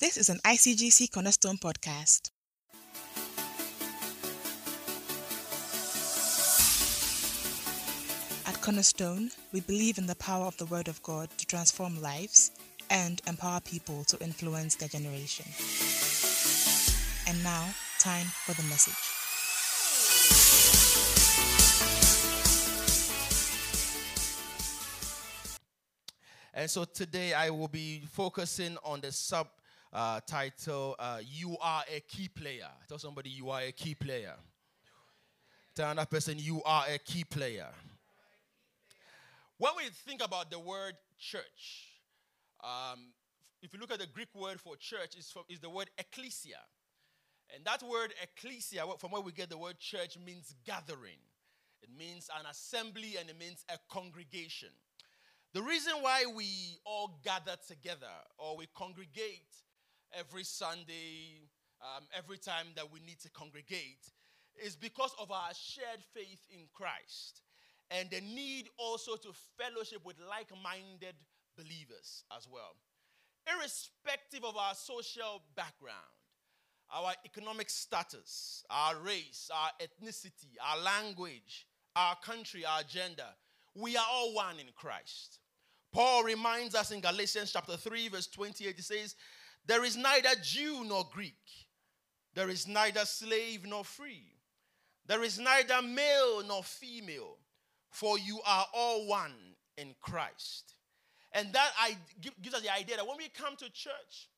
This is an ICGC Cornerstone podcast. At Cornerstone, we believe in the power of the Word of God to transform lives and empower people to influence their generation. And now, time for the message. And so today I will be focusing on the subtitle, You Are a Key Player. Tell somebody, you are a key player. Tell another person, you are a key player. When we think about the word church, if you look at the Greek word for church, is the word ecclesia. And that word ecclesia, from where we get the word church, means gathering. It means an assembly and it means a congregation. The reason why we all gather together or we congregate every Sunday, every time that we need to congregate, is because of our shared faith in Christ and the need also to fellowship with like-minded believers as well. Irrespective of our social background, our economic status, our race, our ethnicity, our language, our country, our gender, we are all one in Christ. Paul reminds us in Galatians chapter 3, verse 28, he says, there is neither Jew nor Greek. There is neither slave nor free. There is neither male nor female. For you are all one in Christ. And that gives us the idea that when we come to church,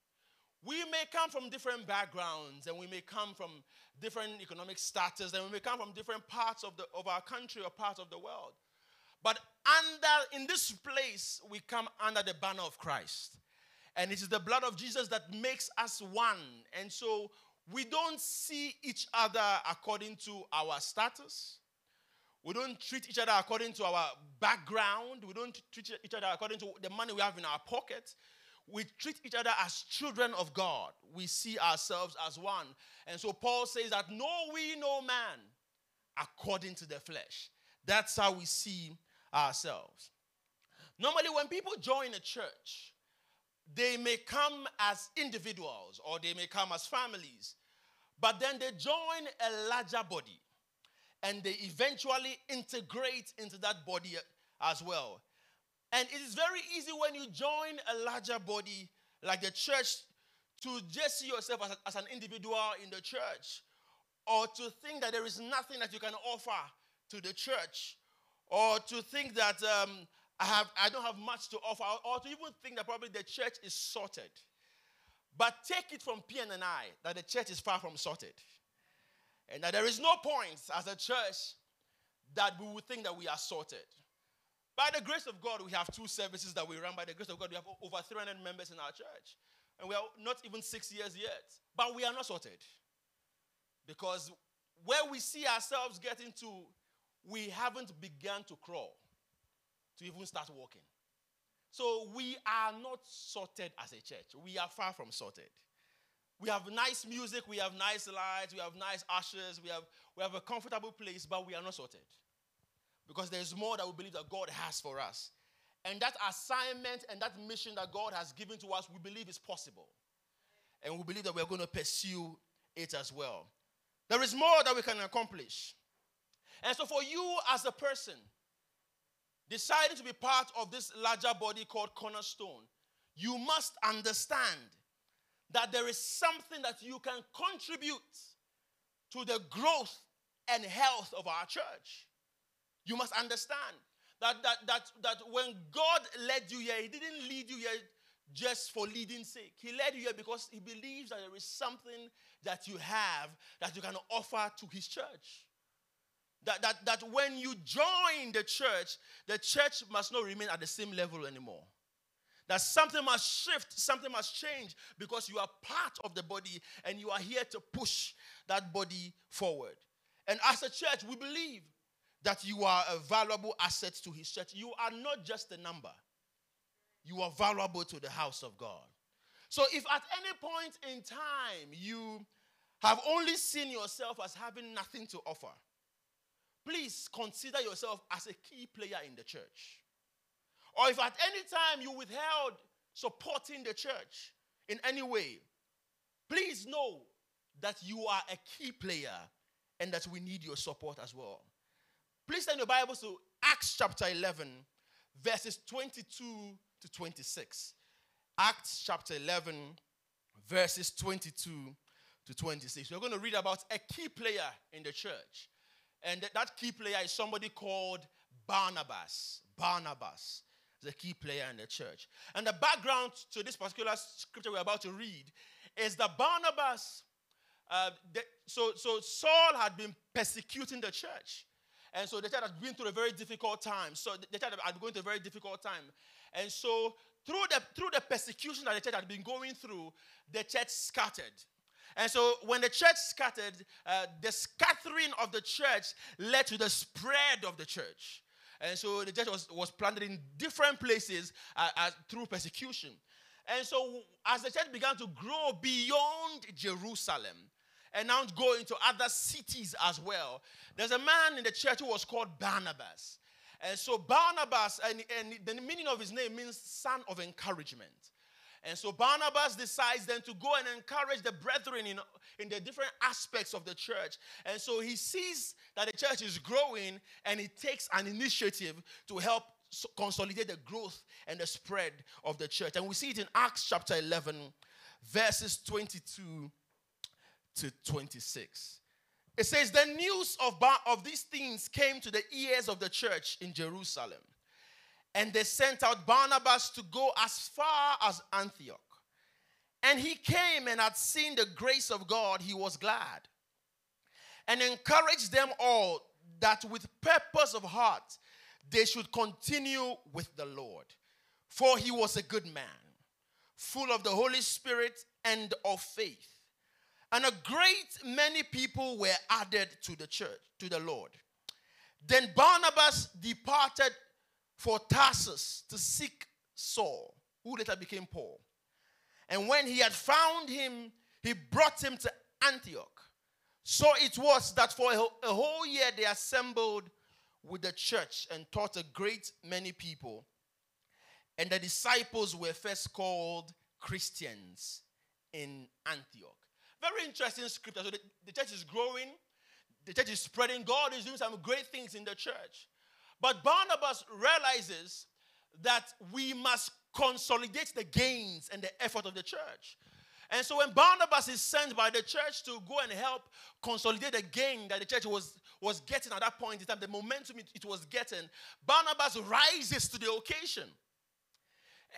we may come from different backgrounds and we may come from different economic status and we may come from different parts of our country or parts of the world. But in this place, we come under the banner of Christ. And it is the blood of Jesus that makes us one. And so we don't see each other according to our status. We don't treat each other according to our background. We don't treat each other according to the money we have in our pocket. We treat each other as children of God. We see ourselves as one. And so Paul says that know we no man according to the flesh. That's how we see ourselves. Normally, when people join a church, they may come as individuals or they may come as families, but then they join a larger body and they eventually integrate into that body as well. And it is very easy when you join a larger body like the church to just see yourself as an individual in the church, or to think that there is nothing that you can offer to the church, or to think that I don't have much to offer, or to even think that probably the church is sorted. But take it from PNNI that the church is far from sorted. And that there is no point as a church that we would think that we are sorted. By the grace of God, we have two services that we run. By the grace of God, we have over 300 members in our church. And we are not even 6 years yet. But we are not sorted. Because where we see ourselves getting to, we haven't begun to crawl, to even start walking. So we are not sorted as a church. We are far from sorted. We have nice music, we have nice lights, we have nice ushers, we have a comfortable place, but we are not sorted. Because there's more that we believe that God has for us. And that assignment and that mission that God has given to us, we believe is possible. And we believe that we're going to pursue it as well. There is more that we can accomplish. And so for you as a person, deciding to be part of this larger body called Cornerstone, you must understand that there is something that you can contribute to the growth and health of our church. You must understand that when God led you here, he didn't lead you here just for leading sake. He led you here because he believes that there is something that you have that you can offer to his church. That when you join the church must not remain at the same level anymore. That something must shift, something must change, because you are part of the body and you are here to push that body forward. And as a church, we believe that you are a valuable asset to his church. You are not just a number. You are valuable to the house of God. So if at any point in time you have only seen yourself as having nothing to offer, please consider yourself as a key player in the church. Or if at any time you withheld supporting the church in any way, Please know that you are a key player and that we need your support as well. Please turn your Bibles to Acts chapter 11, verses 22 to 26. Acts chapter 11, verses 22 to 26. We're going to read about a key player in the church. And that key player is somebody called Barnabas. Barnabas is a key player in the church. And the background to this particular scripture we're about to read is that Barnabas, Saul had been persecuting the church. And so the church had been through a very difficult time. So the church had gone through a very difficult time. And so through the persecution that the church had been going through, the church scattered. And so when the church scattered, the scattering of the church led to the spread of the church. And so the church was planted in different places through persecution. And so as the church began to grow beyond Jerusalem, and now go into other cities as well, there's a man in the church who was called Barnabas. And so Barnabas, and the meaning of his name means son of encouragement. And so Barnabas decides then to go and encourage the brethren in the different aspects of the church. And so he sees that the church is growing, and he takes an initiative to help consolidate the growth and the spread of the church. And we see it in Acts chapter 11, verses 22 to 26. It says, the news of these things came to the ears of the church in Jerusalem. And they sent out Barnabas to go as far as Antioch. And he came and had seen the grace of God, he was glad. And encouraged them all that with purpose of heart they should continue with the Lord. For he was a good man, full of the Holy Spirit and of faith. And a great many people were added to the church, to the Lord. Then Barnabas departed for Tarsus to seek Saul, who later became Paul. And when he had found him, he brought him to Antioch. So it was that for a whole year they assembled with the church and taught a great many people. And the disciples were first called Christians in Antioch. Very interesting scripture. So the church is growing. The church is spreading. God is doing some great things in the church. But Barnabas realizes that we must consolidate the gains and the effort of the church. And so when Barnabas is sent by the church to go and help consolidate the gain that the church was getting at that point in time, the momentum it was getting, Barnabas rises to the occasion.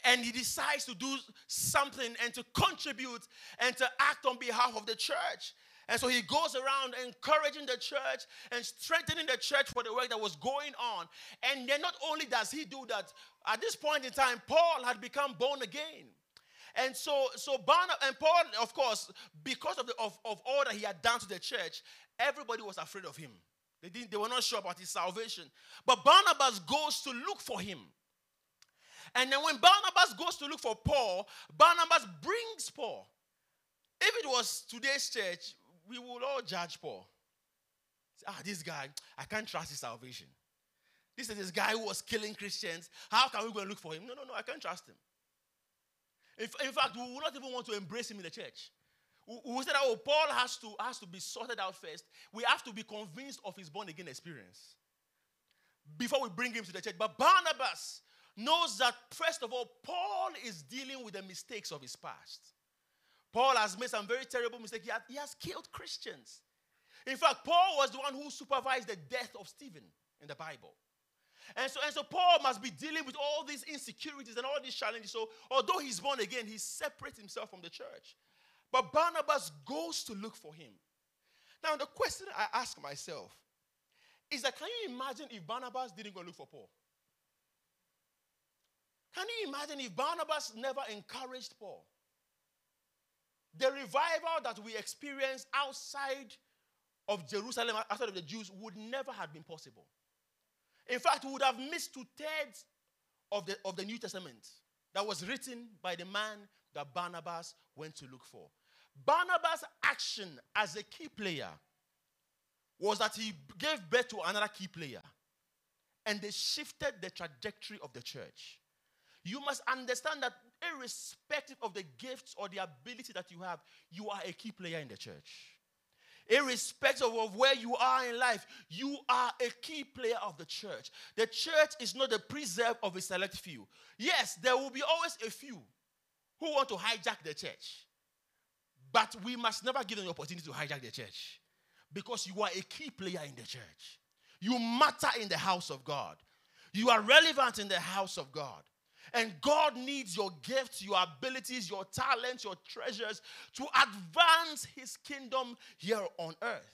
And he decides to do something and to contribute and to act on behalf of the church. And so he goes around encouraging the church and strengthening the church for the work that was going on. And then not only does he do that, at this point in time, Paul had become born again. And so Barnabas and Paul, of course, because of all that he had done to the church, everybody was afraid of him. They were not sure about his salvation. But Barnabas goes to look for him. And then when Barnabas goes to look for Paul, Barnabas brings Paul. If it was today's church, we would all judge Paul. This guy, I can't trust his salvation. This is this guy who was killing Christians. How can we go and look for him? No, I can't trust him. In fact, we would not even want to embrace him in the church. We said, Paul has to be sorted out first. We have to be convinced of his born-again experience before we bring him to the church. But Barnabas knows that, first of all, Paul is dealing with the mistakes of his past. Paul has made some very terrible mistakes. He has killed Christians. In fact, Paul was the one who supervised the death of Stephen in the Bible. And so Paul must be dealing with all these insecurities and all these challenges. So although he's born again, he separates himself from the church. But Barnabas goes to look for him. Now, the question I ask myself is that, can you imagine if Barnabas didn't go look for Paul? Can you imagine if Barnabas never encouraged Paul? The revival that we experienced outside of Jerusalem, outside of the Jews, would never have been possible. In fact, we would have missed 2/3 of the New Testament that was written by the man that Barnabas went to look for. Barnabas' action as a key player was that he gave birth to another key player, and they shifted the trajectory of the church. You must understand that irrespective of the gifts or the ability that you have, you are a key player in the church. Irrespective of where you are in life, you are a key player of the church. The church is not the preserve of a select few. Yes, there will be always a few who want to hijack the church. But we must never give them the opportunity to hijack the church, because you are a key player in the church. You matter in the house of God. You are relevant in the house of God. And God needs your gifts, your abilities, your talents, your treasures to advance his kingdom here on earth.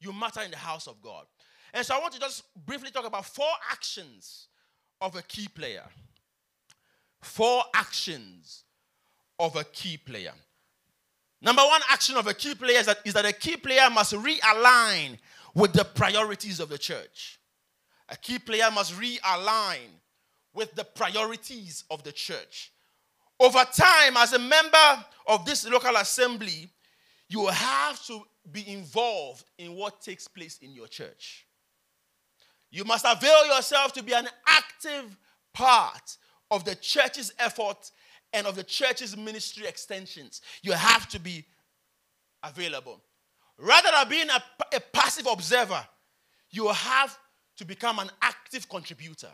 You matter in the house of God. And so I want to just briefly talk about four actions of a key player. Four actions of a key player. Number one action of a key player is that a key player must realign with the priorities of the church. A key player must realign with the priorities of the church. Over time, as a member of this local assembly, you have to be involved in what takes place in your church. You must avail yourself to be an active part of the church's effort and of the church's ministry extensions. You have to be available. Rather than being a passive observer, you have to become an active contributor.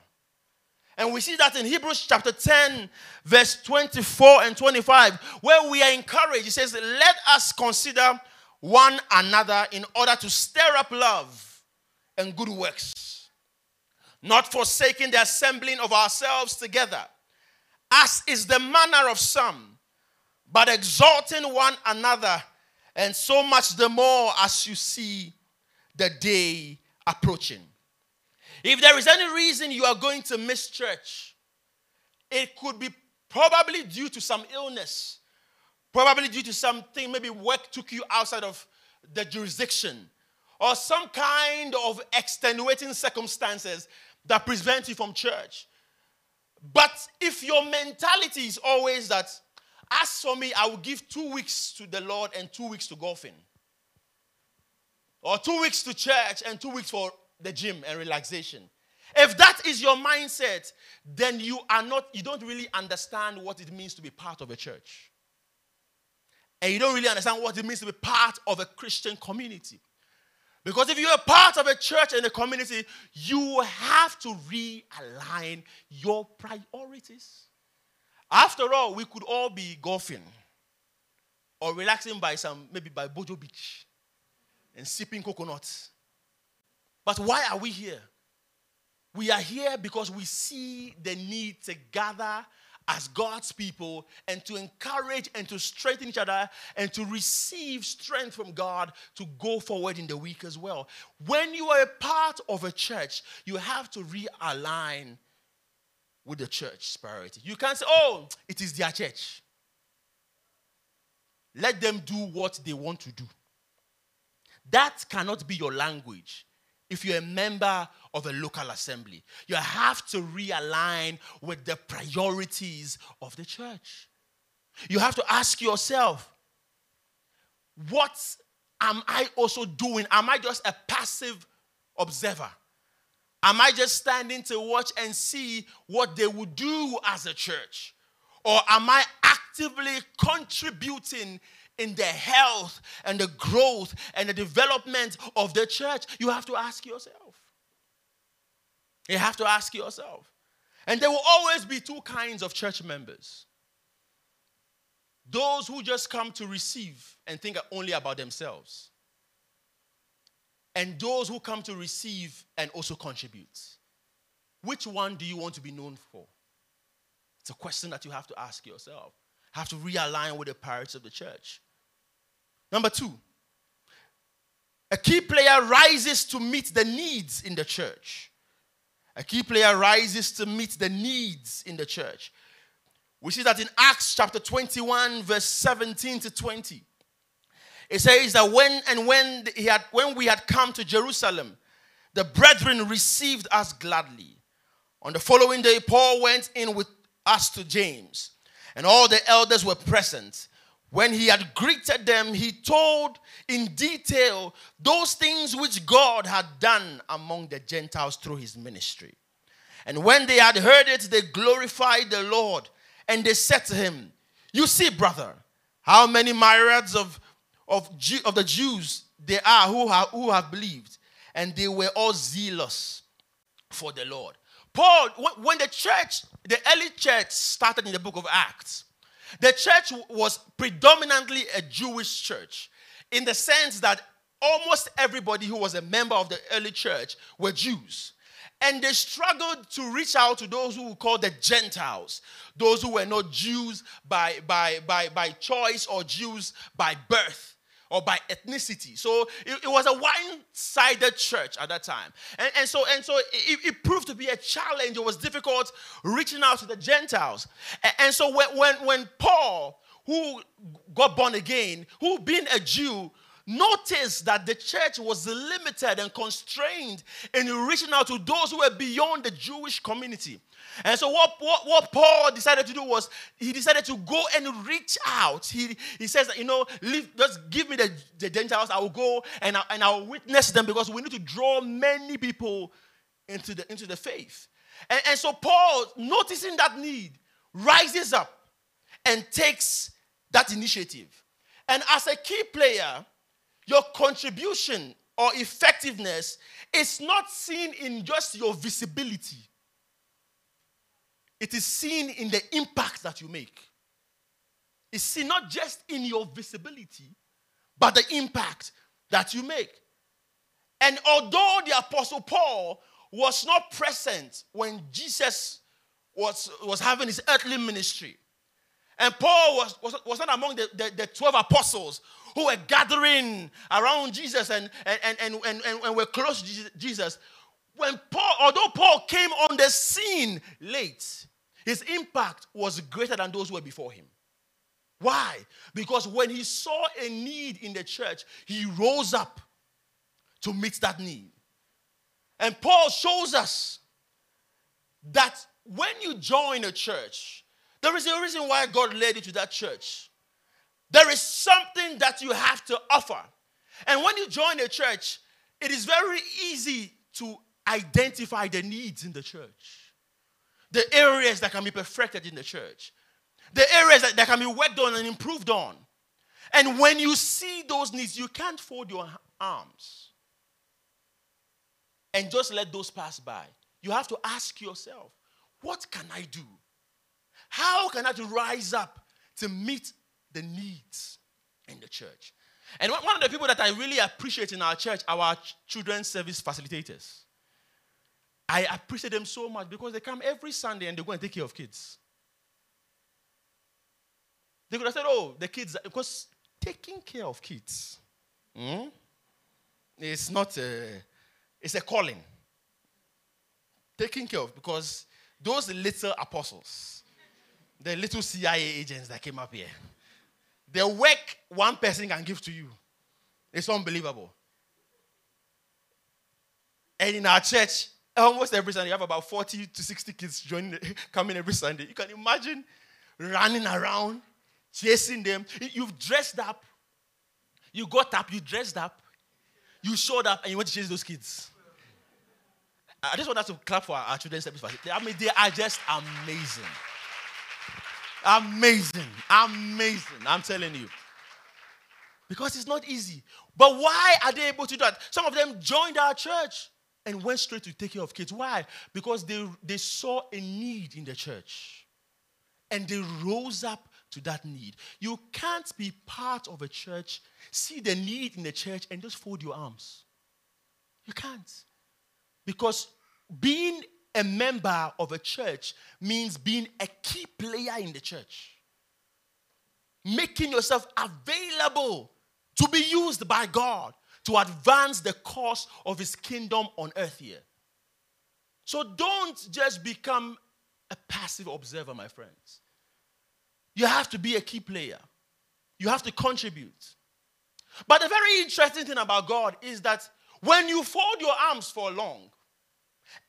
And we see that in Hebrews chapter 10, verse 24 and 25, where we are encouraged. It says, let us consider one another in order to stir up love and good works, not forsaking the assembling of ourselves together, as is the manner of some, but exhorting one another, and so much the more as you see the day approaching. If there is any reason you are going to miss church, it could be probably due to some illness, probably due to something, maybe work took you outside of the jurisdiction, or some kind of extenuating circumstances that prevent you from church. But if your mentality is always that, as for me, I will give 2 weeks to the Lord and 2 weeks to golfing, or 2 weeks to church and 2 weeks for the gym and relaxation. If that is your mindset, then you don't really understand what it means to be part of a church. And you don't really understand what it means to be part of a Christian community. Because if you're a part of a church and a community, you have to realign your priorities. After all, we could all be golfing or relaxing maybe by Bojo Beach and sipping coconuts. But why are we here? We are here because we see the need to gather as God's people and to encourage and to strengthen each other and to receive strength from God to go forward in the week as well. When you are a part of a church, you have to realign with the church's priority. You can't say, oh, it is their church, let them do what they want to do. That cannot be your language. If you're a member of a local assembly, you have to realign with the priorities of the church. You have to ask yourself, what am I also doing? Am I just a passive observer? Am I just standing to watch and see what they would do as a church? Or am I actively contributing in the health and the growth and the development of the church? You have to ask yourself. You have to ask yourself. And there will always be two kinds of church members. Those who just come to receive and think only about themselves. And those who come to receive and also contribute. Which one do you want to be known for? It's a question that you have to ask yourself. Have to realign with the priorities of the church. Number two, a key player rises to meet the needs in the church. A key player rises to meet the needs in the church. We see that in Acts chapter 21, verse 17 to 20. It says that when we had come to Jerusalem, the brethren received us gladly. On the following day, Paul went in with us to James, and all the elders were present. When he had greeted them, he told in detail those things which God had done among the Gentiles through his ministry. And when they had heard it, they glorified the Lord. And they said to him, you see, brother, how many myriads of the Jews there are who have believed. And they were all zealous for the Lord. Paul, when the church, the early church started in the book of Acts, the church was predominantly a Jewish church in the sense that almost everybody who was a member of the early church were Jews. And they struggled to reach out to those who were called the Gentiles, those who were not Jews by choice or Jews by birth or by ethnicity. So it was a one-sided church at that time. And so it proved to be a challenge. It was difficult reaching out to the Gentiles. And so when Paul, who got born again, who being a Jew, noticed that the church was limited and constrained in reaching out to those who were beyond the Jewish community. And so what Paul decided to do was he decided to go and reach out. He says, that, just give me the Gentiles. I will go and I will witness them because we need to draw many people into the faith. And so Paul, noticing that need, rises up and takes that initiative. And as a key player, your contribution or effectiveness is not seen in just your visibility. It is seen in the impact that you make. It's seen not just in your visibility, but the impact that you make. And although the Apostle Paul was not present when Jesus was having his earthly ministry, and Paul was not among the 12 apostles who were gathering around Jesus and were close to Jesus. Although Paul came on the scene late, his impact was greater than those who were before him. Why? Because when he saw a need in the church, he rose up to meet that need. And Paul shows us that when you join a church, there is a reason why God led you to that church. There is something that you have to offer. And when you join a church, it is very easy to identify the needs in the church, the areas that can be perfected in the church, the areas that can be worked on and improved on. And when you see those needs, you can't fold your arms and just let those pass by. You have to ask yourself, what can I do? How can I rise up to meet the needs in the church? And one of the people that I really appreciate in our church are our children's service facilitators. I appreciate them so much because they come every Sunday and they go and take care of kids. They could have said, the kids, because taking care of kids, it's a calling. Taking care of, because those little apostles, the little CIA agents that came up here, the work one person can give to you, it's unbelievable. And in our church, almost every Sunday, you have about 40 to 60 kids coming every Sunday. You can imagine running around, chasing them. You've dressed up. You got up, you dressed up. You showed up, and you went to chase those kids. I just want us to clap for our children's service. I mean, they are just amazing. Amazing, I'm telling you. Because it's not easy. But why are they able to do that? Some of them joined our church and went straight to take care of kids. Why? Because they saw a need in the church. And they rose up to that need. You can't be part of a church, see the need in the church, and just fold your arms. You can't. Because being a member of a church means being a key player in the church. Making yourself available to be used by God to advance the cause of his kingdom on earth here. So don't just become a passive observer, my friends. You have to be a key player. You have to contribute. But the very interesting thing about God is that when you fold your arms for long,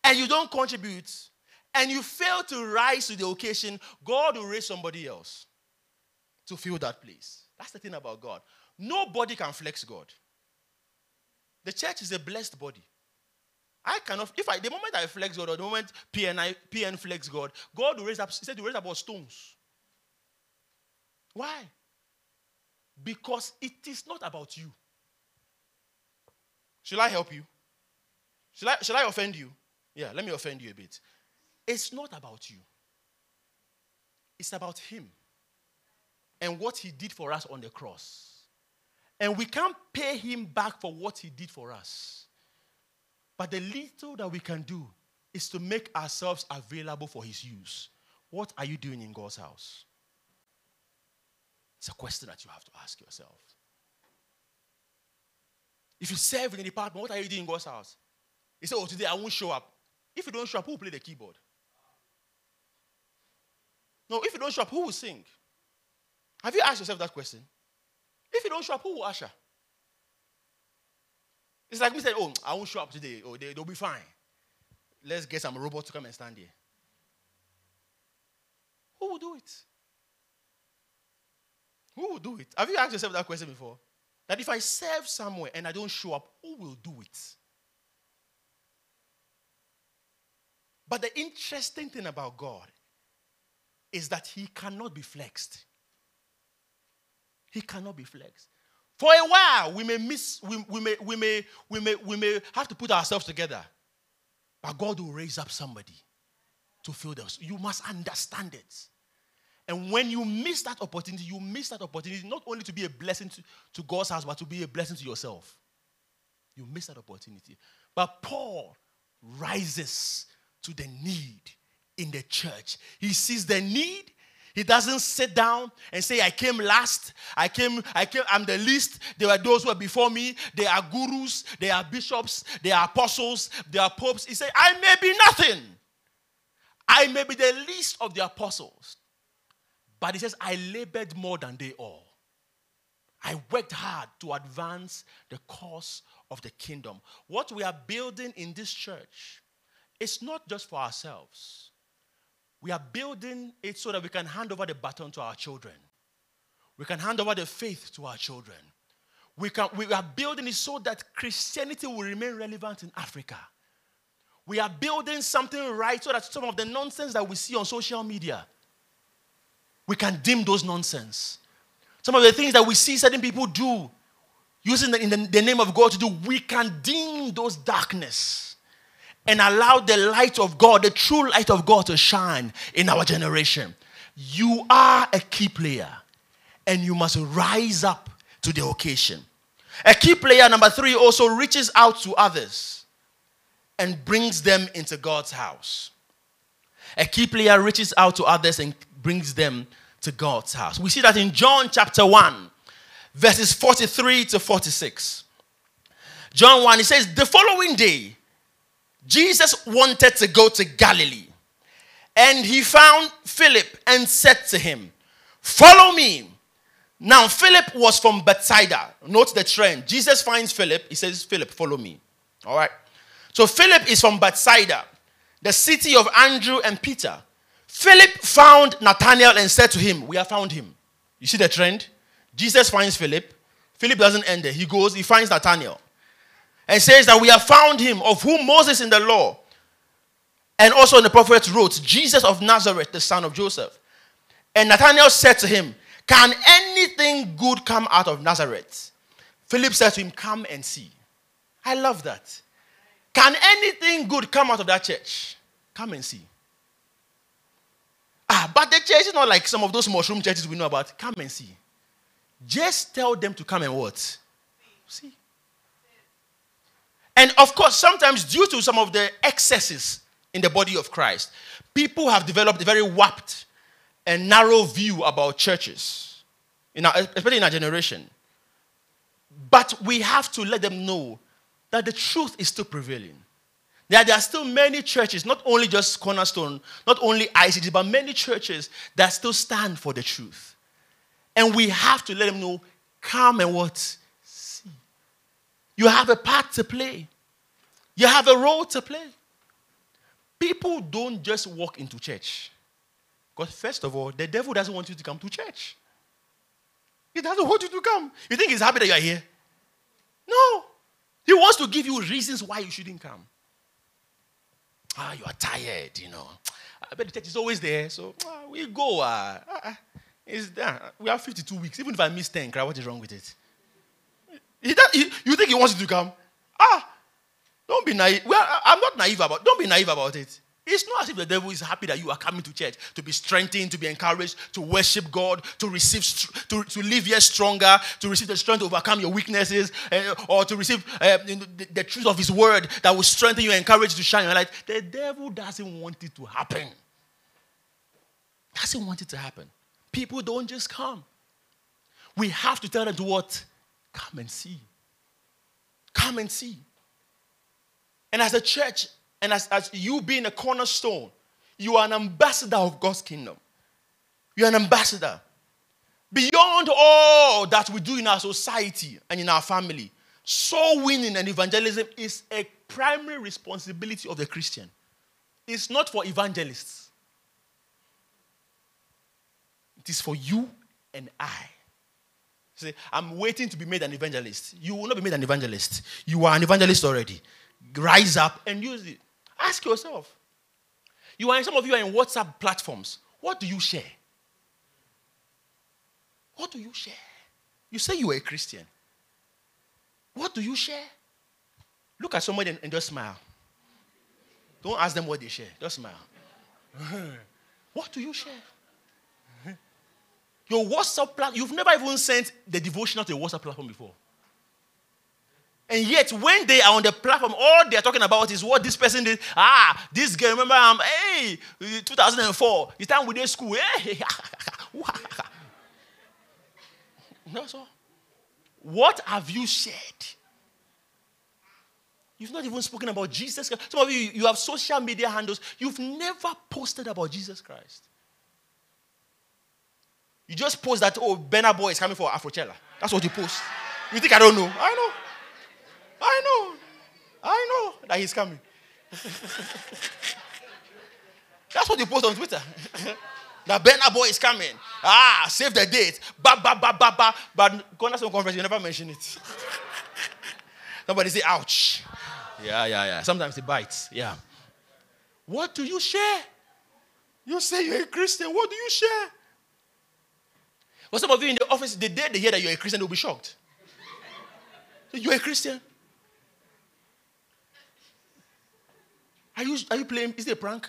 and you don't contribute, and you fail to rise to the occasion, God will raise somebody else to fill that place. That's the thing about God. Nobody can flex God. The church is a blessed body. I cannot. The moment I flex God, or the moment PN flex God, God will raise up. He said to raise up our stones. Why? Because it is not about you. Shall I help you? Shall I offend you? Yeah, let me offend you a bit. It's not about you. It's about him and what he did for us on the cross. And we can't pay him back for what he did for us. But the little that we can do is to make ourselves available for his use. What are you doing in God's house? It's a question that you have to ask yourself. If you serve in a department, what are you doing in God's house? You say, oh, today I won't show up. If you don't show up, who will play the keyboard? No, if you don't show up, who will sing? Have you asked yourself that question? If you don't show up, who will usher? It's like me saying, oh, I won't show up today. Oh, they'll be fine. Let's get some robots to come and stand here. Who will do it? Who will do it? Have you asked yourself that question before? That if I serve somewhere and I don't show up, who will do it? But the interesting thing about God is that he cannot be flexed. He cannot be flexed. For a while, we may have to put ourselves together. But God will raise up somebody to fill those. You must understand it. And when you miss that opportunity not only to be a blessing to God's house, but to be a blessing to yourself. You miss that opportunity. But Paul rises to the need in the church. He sees the need. He doesn't sit down and say, I came last. I'm the least. There were those who were before me. They are gurus. They are bishops. They are apostles. They are popes. He said, I may be nothing. I may be the least of the apostles. But he says, I labored more than they all. I worked hard to advance the cause of the kingdom. What we are building in this church, it's not just for ourselves. We are building it so that we can hand over the baton to our children. We can hand over the faith to our children. We are building it so that Christianity will remain relevant in Africa. We are building something right so that some of the nonsense that we see on social media, we can dim those nonsense. Some of the things that we see certain people do, using the name of God to do, we can dim those darkness. And allow the light of God, the true light of God to shine in our generation. You are a key player. And you must rise up to the occasion. A key player, number three, also reaches out to others. And brings them into God's house. A key player reaches out to others and brings them to God's house. We see that in John chapter 1, verses 43 to 46. John 1, it says, the following day, Jesus wanted to go to Galilee, and he found Philip and said to him, follow me. Now, Philip was from Bethsaida. Note the trend. Jesus finds Philip. He says, Philip, follow me. All right. So, Philip is from Bethsaida, the city of Andrew and Peter. Philip found Nathanael and said to him, we have found him. You see the trend? Jesus finds Philip. Philip doesn't end there. He goes, he finds Nathanael. And says that we have found him of whom Moses in the law and also in the prophets wrote, Jesus of Nazareth, the son of Joseph. And Nathanael said to him, can anything good come out of Nazareth? Philip said to him, come and see. I love that. Can anything good come out of that church? Come and see. But the church is not like some of those mushroom churches we know about. Come and see. Just tell them to come and what? See. And of course, sometimes due to some of the excesses in the body of Christ, people have developed a very warped and narrow view about churches, especially in our generation. But we have to let them know that the truth is still prevailing. There are still many churches, not only just Cornerstone, not only ICGC, but many churches that still stand for the truth. And we have to let them know, come and what? You have a part to play. You have a role to play. People don't just walk into church. Because first of all, the devil doesn't want you to come to church. He doesn't want you to come. You think he's happy that you are here? No. He wants to give you reasons why you shouldn't come. you are tired, you know. I bet the church is always there, so we go. It's there. We have 52 weeks. Even if I miss 10, what is wrong with it? You think he wants you to come? Don't be naive. Well, I'm not naive about it. Don't be naive about it. It's not as if the devil is happy that you are coming to church to be strengthened, to be encouraged, to worship God, to receive, to live here stronger, to receive the strength to overcome your weaknesses, or to receive the truth of his word that will strengthen you and encourage you to shine your light. The devil doesn't want it to happen. Doesn't want it to happen. People don't just come. We have to tell them to what? Come and see. Come and see. And as a church, and as you being a cornerstone, you are an ambassador of God's kingdom. You're an ambassador. Beyond all that we do in our society and in our family, soul winning and evangelism is a primary responsibility of the Christian. It's not for evangelists. It is for you and I. Say, I'm waiting to be made an evangelist. You will not be made an evangelist. You are an evangelist already. Rise up and use it. Ask yourself. Some of you are in WhatsApp platforms. What do you share? What do you share? You say you are a Christian. What do you share? Look at somebody and just smile. Don't ask them what they share. Just smile. What do you share? Your WhatsApp platform, you've never even sent the devotional to a WhatsApp platform before. And yet, when they are on the platform, all they are talking about is what this person did. This girl, remember, 2004, it's time we did school. Hey. That's all. What have you shared? You've not even spoken about Jesus Christ. Some of you, you have social media handles. You've never posted about Jesus Christ. You just post that, Burna Boy is coming for Afrochella. That's what you post. You think I don't know? I know. I know that he's coming. That's what you post on Twitter. That Burna Boy is coming. Save the date. But Cornerstone Conference, you never mention it. Somebody say, ouch. Yeah. Sometimes it bites. Yeah. What do you share? You say you're a Christian. What do you share? Well, some of you in the office, the day they hear that you're a Christian, they'll be shocked. So you're a Christian? Are you playing? Is it a prank?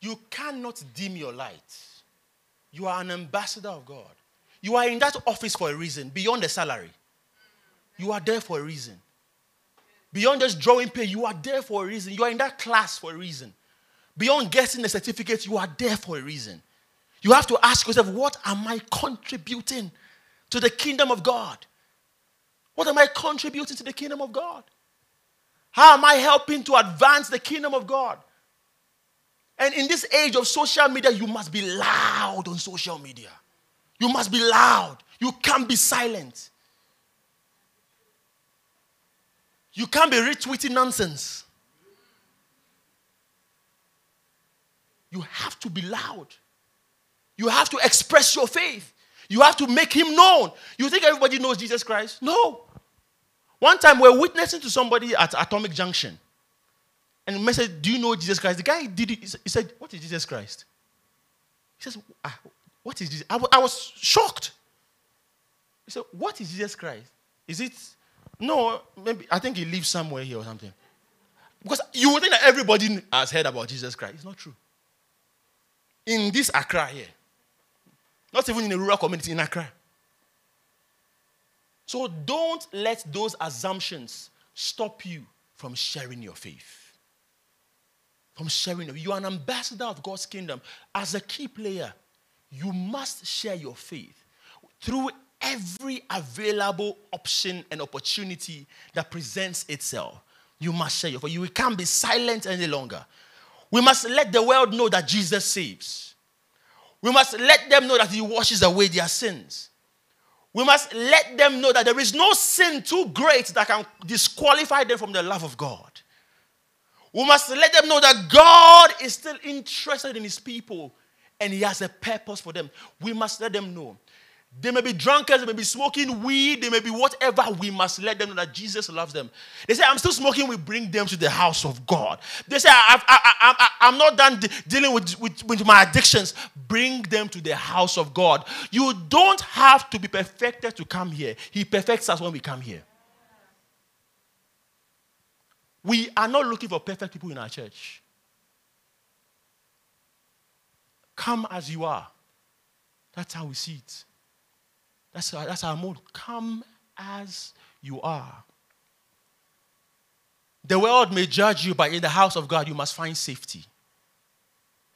You cannot dim your light. You are an ambassador of God. You are in that office for a reason, beyond the salary. You are there for a reason. Beyond just drawing pay, you are there for a reason. You are in that class for a reason. Beyond getting a certificate, you are there for a reason. You have to ask yourself, what am I contributing to the kingdom of God? What am I contributing to the kingdom of God? How am I helping to advance the kingdom of God? And in this age of social media, you must be loud on social media. You must be loud. You can't be silent. You can't be retweeting nonsense. You have to be loud. You have to express your faith. You have to make him known. You think everybody knows Jesus Christ? No. One time we were witnessing to somebody at Atomic Junction. And the man said, do you know Jesus Christ? The guy did it. He said, what is Jesus Christ? He says, what is Jesus? I was shocked. He said, what is Jesus Christ? Is it? No, maybe. I think he lives somewhere here or something. Because you would think that everybody has heard about Jesus Christ. It's not true. In this Accra here. Not even in a rural community, in Accra. So don't let those assumptions stop you from sharing your faith. From sharing your faith. You are an ambassador of God's kingdom. As a key player, you must share your faith through every available option and opportunity that presents itself. You must share your faith. You can't be silent any longer. We must let the world know that Jesus saves. We must let them know that he washes away their sins. We must let them know that there is no sin too great that can disqualify them from the love of God. We must let them know that God is still interested in his people and he has a purpose for them. We must let them know They may be drunkards, they may be smoking weed, they may be whatever. We must let them know that Jesus loves them. They say, I'm still smoking. We bring them to the house of God. They say, I'm not done dealing with my addictions. Bring them to the house of God. You don't have to be perfected to come here. He perfects us when we come here. We are not looking for perfect people in our church. Come as you are. That's how we see it. That's our mode. Come as you are. The world may judge you, but in the house of God, you must find safety.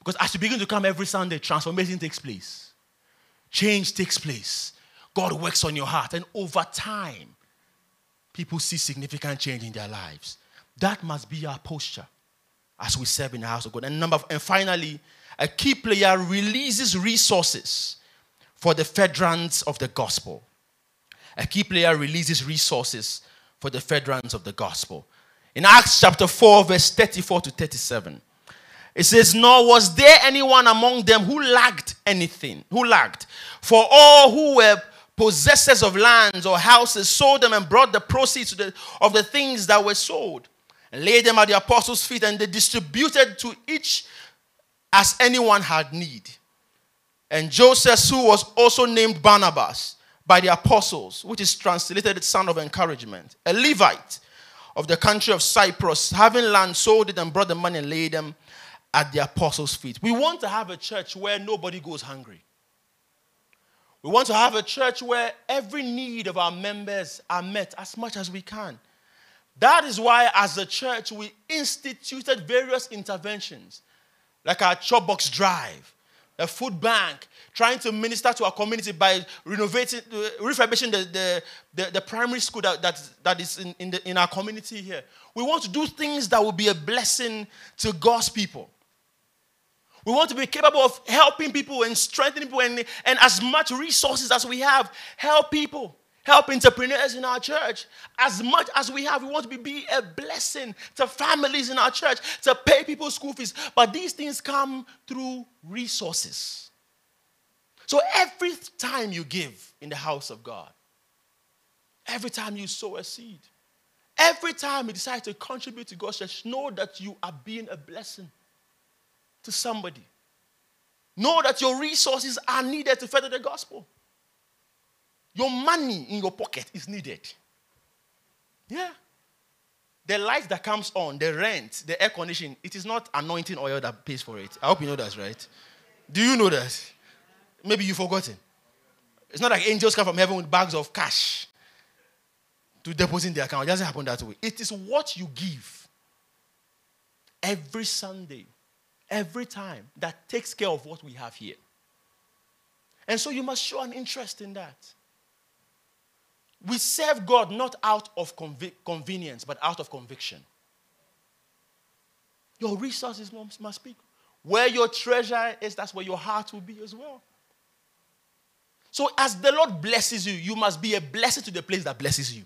Because as you begin to come every Sunday, transformation takes place. Change takes place. God works on your heart. And over time, people see significant change in their lives. That must be our posture as we serve in the house of God. And finally, a key player releases resources for the furtherance of the gospel. A key player releases resources for the furtherance of the gospel. In Acts chapter 4, verse 34 to 37, it says, nor was there anyone among them who lacked anything, for all who were possessors of lands or houses sold them and brought the proceeds of the things that were sold, and laid them at the apostles' feet, and they distributed to each as anyone had need. And Joseph, who was also named Barnabas by the apostles, which is translated son of encouragement, a Levite of the country of Cyprus, having land, sold it and brought the money and laid them at the apostles' feet. We want to have a church where nobody goes hungry. We want to have a church where every need of our members are met as much as we can. That is why, as a church, we instituted various interventions, like our chop box drive, a food bank, trying to minister to our community by renovating, refurbishing the primary school that is in our community here. We want to do things that will be a blessing to God's people. We want to be capable of helping people and strengthening people, and as much resources as we have, help people, help entrepreneurs in our church. As much as we have, we want to be a blessing to families in our church, to pay people's school fees. But these things come through resources. So every time you give in the house of God, every time you sow a seed, every time you decide to contribute to God's church, know that you are being a blessing to somebody. Know that your resources are needed to further the gospel. Your money in your pocket is needed. Yeah. The light that comes on, the rent, the air conditioning, it is not anointing oil that pays for it. I hope you know that, right? Do you know that? Maybe you've forgotten. It's not like angels come from heaven with bags of cash to deposit in their account. It doesn't happen that way. It is what you give every Sunday, every time, that takes care of what we have here. And so you must show an interest in that. We serve God not out of convenience, but out of conviction. Your resources must speak. Where your treasure is, that's where your heart will be as well. So as the Lord blesses you, you must be a blessing to the place that blesses you.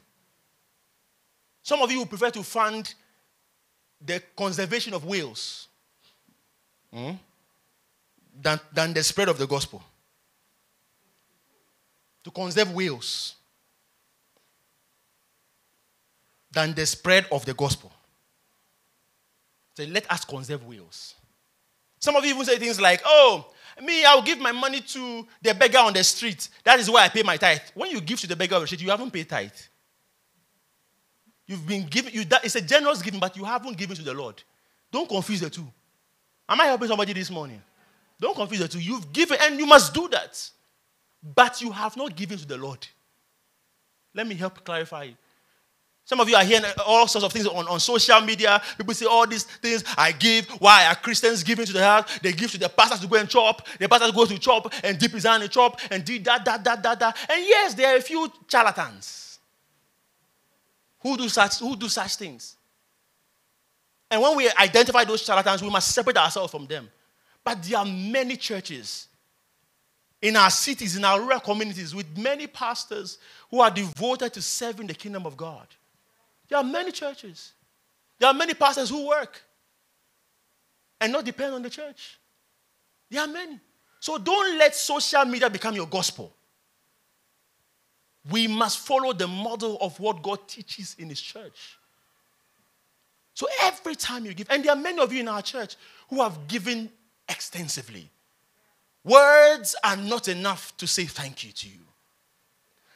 Some of you will prefer to fund the conservation of whales than the spread of the gospel. To conserve whales than the spread of the gospel. So let us conserve whales. Some of you even say things like, oh, me, I'll give my money to the beggar on the street. That is why I pay my tithe. When you give to the beggar on the street, you haven't paid tithe. You've been given, it's a generous giving, but you haven't given to the Lord. Don't confuse the two. Am I helping somebody this morning? Don't confuse the two. You've given, and you must do that. But you have not given to the Lord. Let me help clarify it. Some of you are hearing all sorts of things on social media. People say all these things. I give. Why are Christians giving to the house? They give to the pastors to go and chop. The pastors go to chop and dip his hand in chop and do that. And yes, there are a few charlatans who do such things. And when we identify those charlatans, we must separate ourselves from them. But there are many churches in our cities, in our rural communities, with many pastors who are devoted to serving the kingdom of God. There are many churches. There are many pastors who work and not depend on the church. There are many. So don't let social media become your gospel. We must follow the model of what God teaches in His church. So every time you give, and there are many of you in our church who have given extensively. Words are not enough to say thank you to you.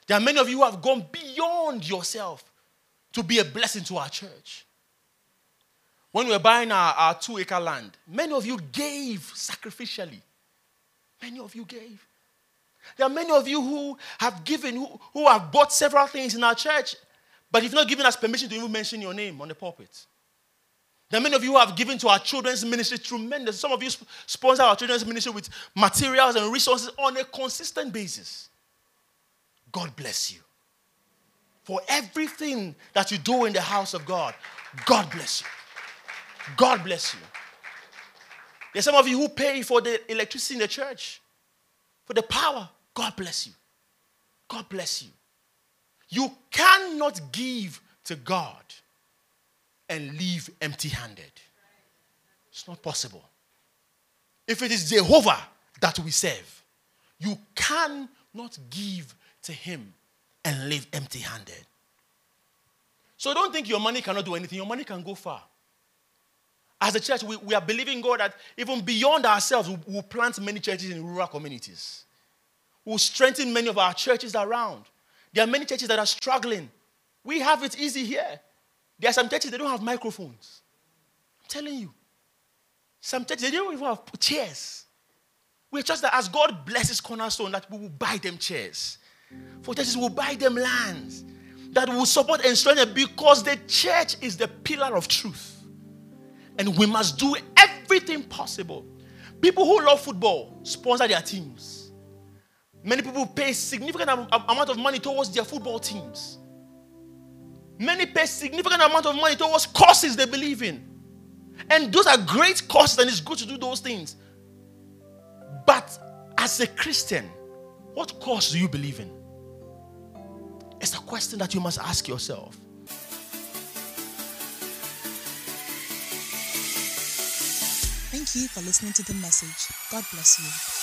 There are many of you who have gone beyond yourself to be a blessing to our church. When we were buying our 2-acre land, many of you gave sacrificially. Many of you gave. There are many of you who have given, who have bought several things in our church, but you've not given us permission to even mention your name on the pulpit. There are many of you who have given to our children's ministry tremendous. Some of you sponsor our children's ministry with materials and resources on a consistent basis. God bless you. For everything that you do in the house of God, God bless you. God bless you. There's some of you who pay for the electricity in the church, for the power. God bless you. God bless you. You cannot give to God and leave empty-handed. It's not possible. If it is Jehovah that we serve, you cannot give to Him and leave empty-handed. So don't think your money cannot do anything. Your money can go far. As a church, we are believing God that even beyond ourselves, we'll plant many churches in rural communities. We'll strengthen many of our churches around. There are many churches that are struggling. We have it easy here. There are some churches that don't have microphones. I'm telling you. Some churches, they don't even have chairs. We're just that as God blesses Cornerstone, that we will buy them chairs. For churches, we'll buy them lands. That will support and strengthen because the church is the pillar of truth. And we must do everything possible. People who love football sponsor their teams. Many people pay significant amount of money towards their football teams. Many pay significant amount of money towards causes they believe in. And those are great causes, and it's good to do those things. But as a Christian, what cause do you believe in? It's a question that you must ask yourself. Thank you for listening to the message. God bless you.